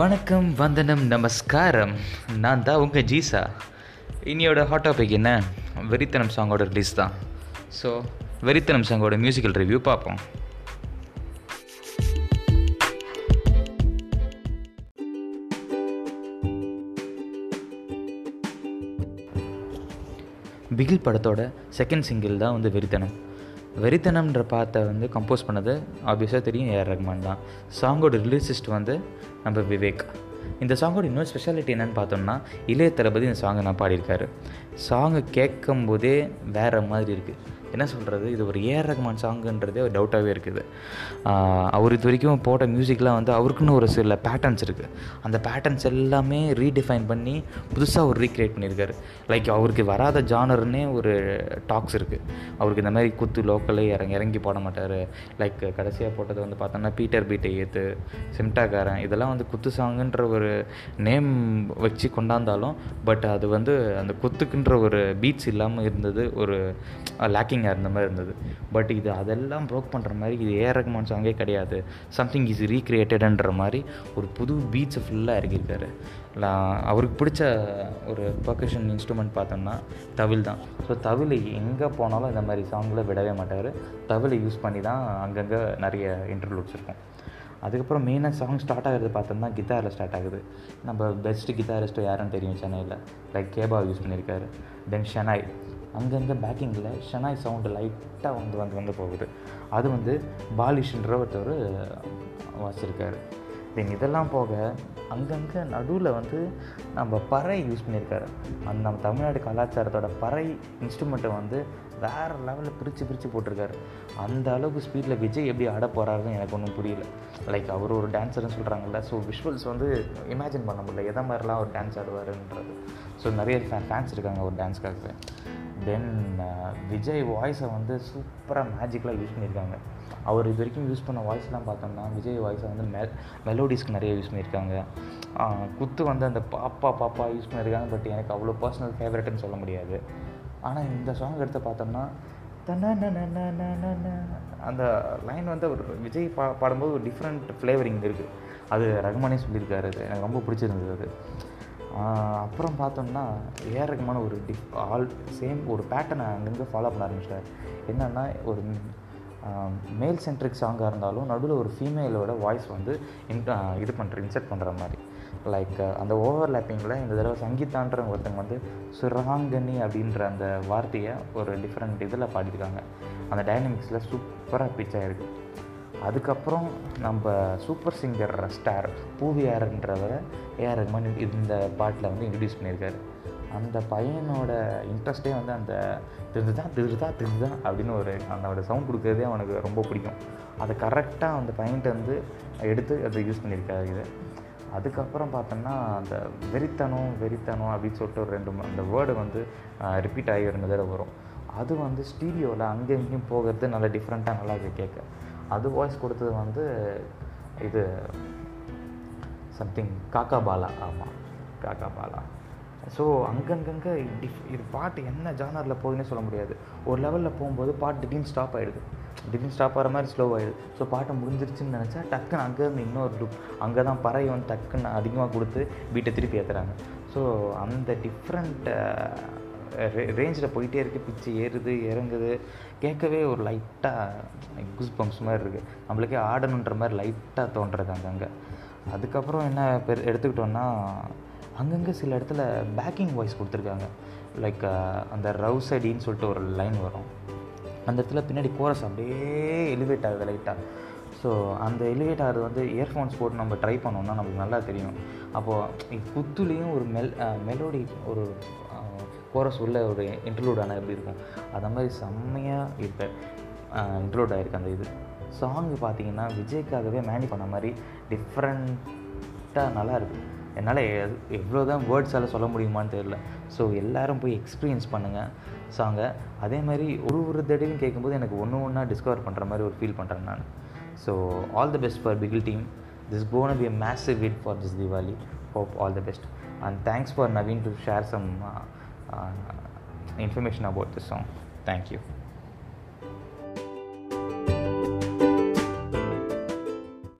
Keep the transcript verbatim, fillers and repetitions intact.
வணக்கம், வந்தனம், நமஸ்காரம். நான் தான் உங்கள் ஜீசா. இன்னியோட ஹாட் டாபிக் என்ன? வெறித்தனம் சாங்கோட ரிலீஸ் தான். ஸோ வெறித்தனம் சாங்கோட மியூசிக்கல் ரிவ்யூ பார்ப்போம். பிகில் படத்தோட செகண்ட் சிங்கிள் தான் வந்து வெறித்தனம். வெறித்தனம்ன்ற பாட்டை வந்து கம்போஸ் பண்ணது ஆப்வியஸாக தெரியும், ஏஆர் ரஹ்மான் தான். சாங்கோட ரிலீசிஸ்ட் வந்து நம்ம விவேக். இந்த சாங்கோட இன்னொரு ஸ்பெஷாலிட்டி என்னென்னு பார்த்தோம்னா, இளைய தளபதி இந்த சாங்கை நான் பாடியிருக்காரு. சாங்கை கேட்கும் போதே வேறு மாதிரி இருக்குது. என்ன சொல்கிறது, இது ஒரு ஏஆர் ரஹ்மான் சாங்குன்றதே ஒரு டவுட்டாகவே இருக்குது. அவர் இது வரைக்கும் போட்ட மியூசிக்லாம் வந்து அவருக்குன்னு ஒரு சில பேட்டர்ன்ஸ் இருக்குது. அந்த பேட்டர்ன்ஸ் எல்லாமே ரீடிஃபைன் பண்ணி புதுசாக ஒரு ரீக்ரியேட் பண்ணியிருக்காரு. லைக் அவருக்கு வராத ஜானர்னே ஒரு டாக்ஸ் இருக்குது. அவருக்கு இந்த மாதிரி குத்து லோக்கலே இறங்கி இறங்கி போட மாட்டார். லைக் கடைசியாக போட்டது வந்து பார்த்தோம்னா பீட்டர் பீட்டை ஏற்று சிம்டாக்காரன், இதெல்லாம் வந்து குத்து சாங்குன்ற ஒரு நேம் வச்சு கொண்டாந்தாலும் பட் அது வந்து அந்த குத்துக்குன்ற ஒரு பீட்ஸ் இல்லாமல் இருந்தது, ஒரு லேக்கிங் இருந்த மாதிரி இருந்தது. பட் இது அதெல்லாம் ப்ரோக் பண்ணுற மாதிரி இது ஏஆர் ரஹ்மான் சாங்கே கிடையாது, சம்திங் இஸ் ரீக்ரியேட்டடுன்ற மாதிரி ஒரு புது பீட்ஸை ஃபுல்லாக இறக்கியிருக்காரு. அவருக்கு பிடிச்ச ஒரு பர்கஷன் இன்ஸ்ட்ருமெண்ட் பார்த்தோம்னா தவில் தான். ஸோ தவில் எங்கே போனாலும் இந்த மாதிரி சாங்கில் விடவே மாட்டார். தவிலை யூஸ் பண்ணி தான் அங்கங்கே நிறைய இன்டர்லூட்ஸ் இருக்கும். அதுக்கப்புறம் மெயினாக சாங் ஸ்டார்ட் ஆகிறது பார்த்தோம்னா கிட்டாரில் ஸ்டார்ட் ஆகுது. நம்ம பெஸ்ட்டு கிட்டாரிஸ்ட்டு யாருன்னு தெரியும் சென்னையில், லைக் கேபா யூஸ் பண்ணியிருக்காரு. தென் ஷனாய், அங்கங்கே பேக்கிங்கில் ஷனாய் சவுண்டு லைட்டாக வந்து வந்து வந்து போகுது. அது வந்து பாலிஷ்ன்ற ஒருத்தர் வாசிச்சிருக்காரு. தென் இதெல்லாம் போக அங்கங்கே நடுவில் வந்து நம்ம பறை யூஸ் பண்ணியிருக்காரு. அந்த நம்ம தமிழ்நாடு கலாச்சாரத்தோட பறை இன்ஸ்ட்ருமெண்ட்டை வந்து வேறு லெவலில் பிரித்து பிரித்து போட்டிருக்காரு. அந்த அளவுக்கு ஸ்பீடில் விஜய் எப்படி ஆட போகிறாருன்னு எனக்கு ஒன்றும் புரியல. லைக் அவர் ஒரு டான்ஸர்னு சொல்கிறாங்கல்ல, ஸோ விஷுவல்ஸ் வந்து இமேஜின் பண்ண முடியல எதை மாதிரிலாம் ஒரு டான்ஸ் ஆடுவாருன்றது. ஸோ நிறைய ஃபேன்ஸ் இருக்காங்க ஒரு டான்ஸ்க்காக. தென் விஜய் வாய்ஸை வந்து சூப்பராக மேஜிக்கலாக யூஸ் பண்ணியிருக்காங்க. அவர் இது வரைக்கும் யூஸ் பண்ண வாய்ஸ்லாம் பார்த்தோம்னா விஜய் வாய்ஸை வந்து மெ மெலோடிஸ்க்கு நிறைய யூஸ் பண்ணியிருக்காங்க. குத்து வந்து அந்த பாப்பா பாப்பா யூஸ் பண்ணியிருக்காங்க. பட் எனக்கு அவ்வளோ பர்சனல் ஃபேவரட்னு சொல்ல முடியாது. ஆனால் இந்த சாங் எடுத்து பார்த்தோம்னா அந்த லைன் வந்து அவர் விஜய் பா பாடும்போது ஒரு டிஃப்ரெண்ட் ஃப்ளேவரிங் இருக்குது. அது ரஹ்மானே சொல்லியிருக்காரு. அது எனக்கு ரொம்ப பிடிச்சிருந்தது. அது அப்புறம் பார்த்தோம்னா ஏஆர் ரஹ்மான் ஒரு டிஃப் ஆல் சேம் ஒரு பேட்டர்னை அங்கங்கே ஃபாலோ பண்ண ஆரம்பிச்சிட்டார். என்னென்னா ஒரு மேல் சென்ட்ரிக் சாங்காக இருந்தாலும் நடுவில் ஒரு ஃபீமேலோட வாய்ஸ் வந்து இன் இது பண்ணுற இன்செர்ட் பண்ணுற மாதிரி. லைக் அந்த ஓவர்லேப்பிங்கில் இந்த தடவை சங்கீதான்ற ஒருத்தங்க வந்து சுராங்கனி அப்படின்ற அந்த வார்த்தையை ஒரு டிஃப்ரெண்ட் இதில் பாடியிருக்காங்க. அந்த டைனமிக்ஸில் சூப்பராக பிட்ச் ஆகிருக்கு. அதுக்கப்புறம் நம்ம சூப்பர் சிங்கர் ஸ்டார் பூவிஆர்ன்றவரை ஏஆர் ரஹ்மான் இந்த பாட்டில் வந்து இன்ட்ரடியூஸ் பண்ணியிருக்காரு. அந்த பையனோட இன்ட்ரெஸ்ட்டே வந்து அந்த திருதான் திருதான் திருதான் அப்படின்னு ஒரு அதோட சவுண்ட் கொடுக்குறதே அவனுக்கு ரொம்ப பிடிக்கும். அதை கரெக்டாக அந்த பையன்ட்டு வந்து எடுத்து அதை யூஸ் பண்ணியிருக்காரு. இது அதுக்கப்புறம் பார்த்தோம்னா அந்த வெறித்தனம் வெறித்தனம் அப்படின்னு சொல்லிட்டு ஒரு ரெண்டு அந்த வேர்டு வந்து ரிப்பீட் ஆகி ஒரு நிலையில் வரும். அது வந்து ஸ்டீடியோவில் அங்கே இங்கேயும் போகிறது நல்லா டிஃப்ரெண்ட்டாக நல்லா இருக்குது கேட்க. அது வாய்ஸ் கொடுத்தது வந்து இது சம்திங் காக்கா பாலா. ஆமாம், காக்கா பாலா. ஸோ அங்கங்கங்கே டிஃப் இது பாட்டு என்ன ஜானரில் போகுதுன்னே சொல்ல முடியாது. ஒரு லெவலில் போகும்போது பாட்டு திடீர்னு ஸ்டாப் ஆகிடுது, திடீர்னு ஸ்டாப் ஆகிற மாதிரி ஸ்லோ ஆகிடுது. ஸோ பாட்டை முடிஞ்சிருச்சுன்னு நினச்சா டக்குன்னு அங்கேருந்து இன்னொரு லுக் அங்கே தான் பறை வந்து டக்குன்னு அதிகமாக கொடுத்து வீட்டை திருப்பி ஏற்றுறாங்க. ஸோ அந்த டிஃப்ரெண்ட் ரே ரேஞ்சில் போயிட்டே இருக்குது. பிச்சு ஏறுது இறங்குது. கேட்கவே ஒரு லைட்டாக குஸ் பம்ப்ஸ் மாதிரி இருக்குது. நம்மளுக்கே ஆடணுன்ற மாதிரி லைட்டாக தோன்றுறது அங்கங்கே. அதுக்கப்புறம் என்ன பெரு எடுத்துக்கிட்டோன்னா அங்கங்கே சில இடத்துல பேக்கிங் வாய்ஸ் கொடுத்துருக்காங்க. லைக் அந்த ரவுசடின்னு சொல்லிட்டு ஒரு லைன் வரும். அந்த இடத்துல பின்னாடி கோரஸ் அப்படியே எலிவேட் ஆகுது லைட்டாக. ஸோ அந்த எலிவேட் ஆகிறது வந்து இயர்ஃபோன்ஸ் போட்டு நம்ம ட்ரை பண்ணோம்னா நமக்கு நல்லா தெரியும். அப்போது குத்துலேயும் ஒரு மெல் மெலோடி ஒரு கோரஸ் உள்ள ஒரு இன்ட்ரலூட் ஆனால் எப்படி இருக்கும், அந்த மாதிரி செம்மையாக இருக்க இன்ட்ரலூட் ஆகிருக்கு அந்த இது. சாங்கு பார்த்திங்கன்னா விஜய்க்காகவே மேனேஜ் பண்ண மாதிரி டிஃப்ரெண்ட்டாக நல்லா இருக்குது. என்னால் எவ்வளோ தான் வேர்ட்ஸால் சொல்ல முடியுமான்னு தெரியல. ஸோ எல்லோரும் போய் எக்ஸ்பீரியன்ஸ் பண்ணுங்கள் சாங்கை. அதே மாதிரி ஒரு ஒரு தடவையும் கேட்கும்போது எனக்கு ஒன்று ஒன்றா டிஸ்கவர் பண்ணுற மாதிரி ஒரு ஃபீல் பண்ணுறேன் நான். So all the best for Bigil team. This gonna be a massive hit for this Deepavali. Hope all the best and thanks for Naveen to share some Uh, information about this song. Thank you.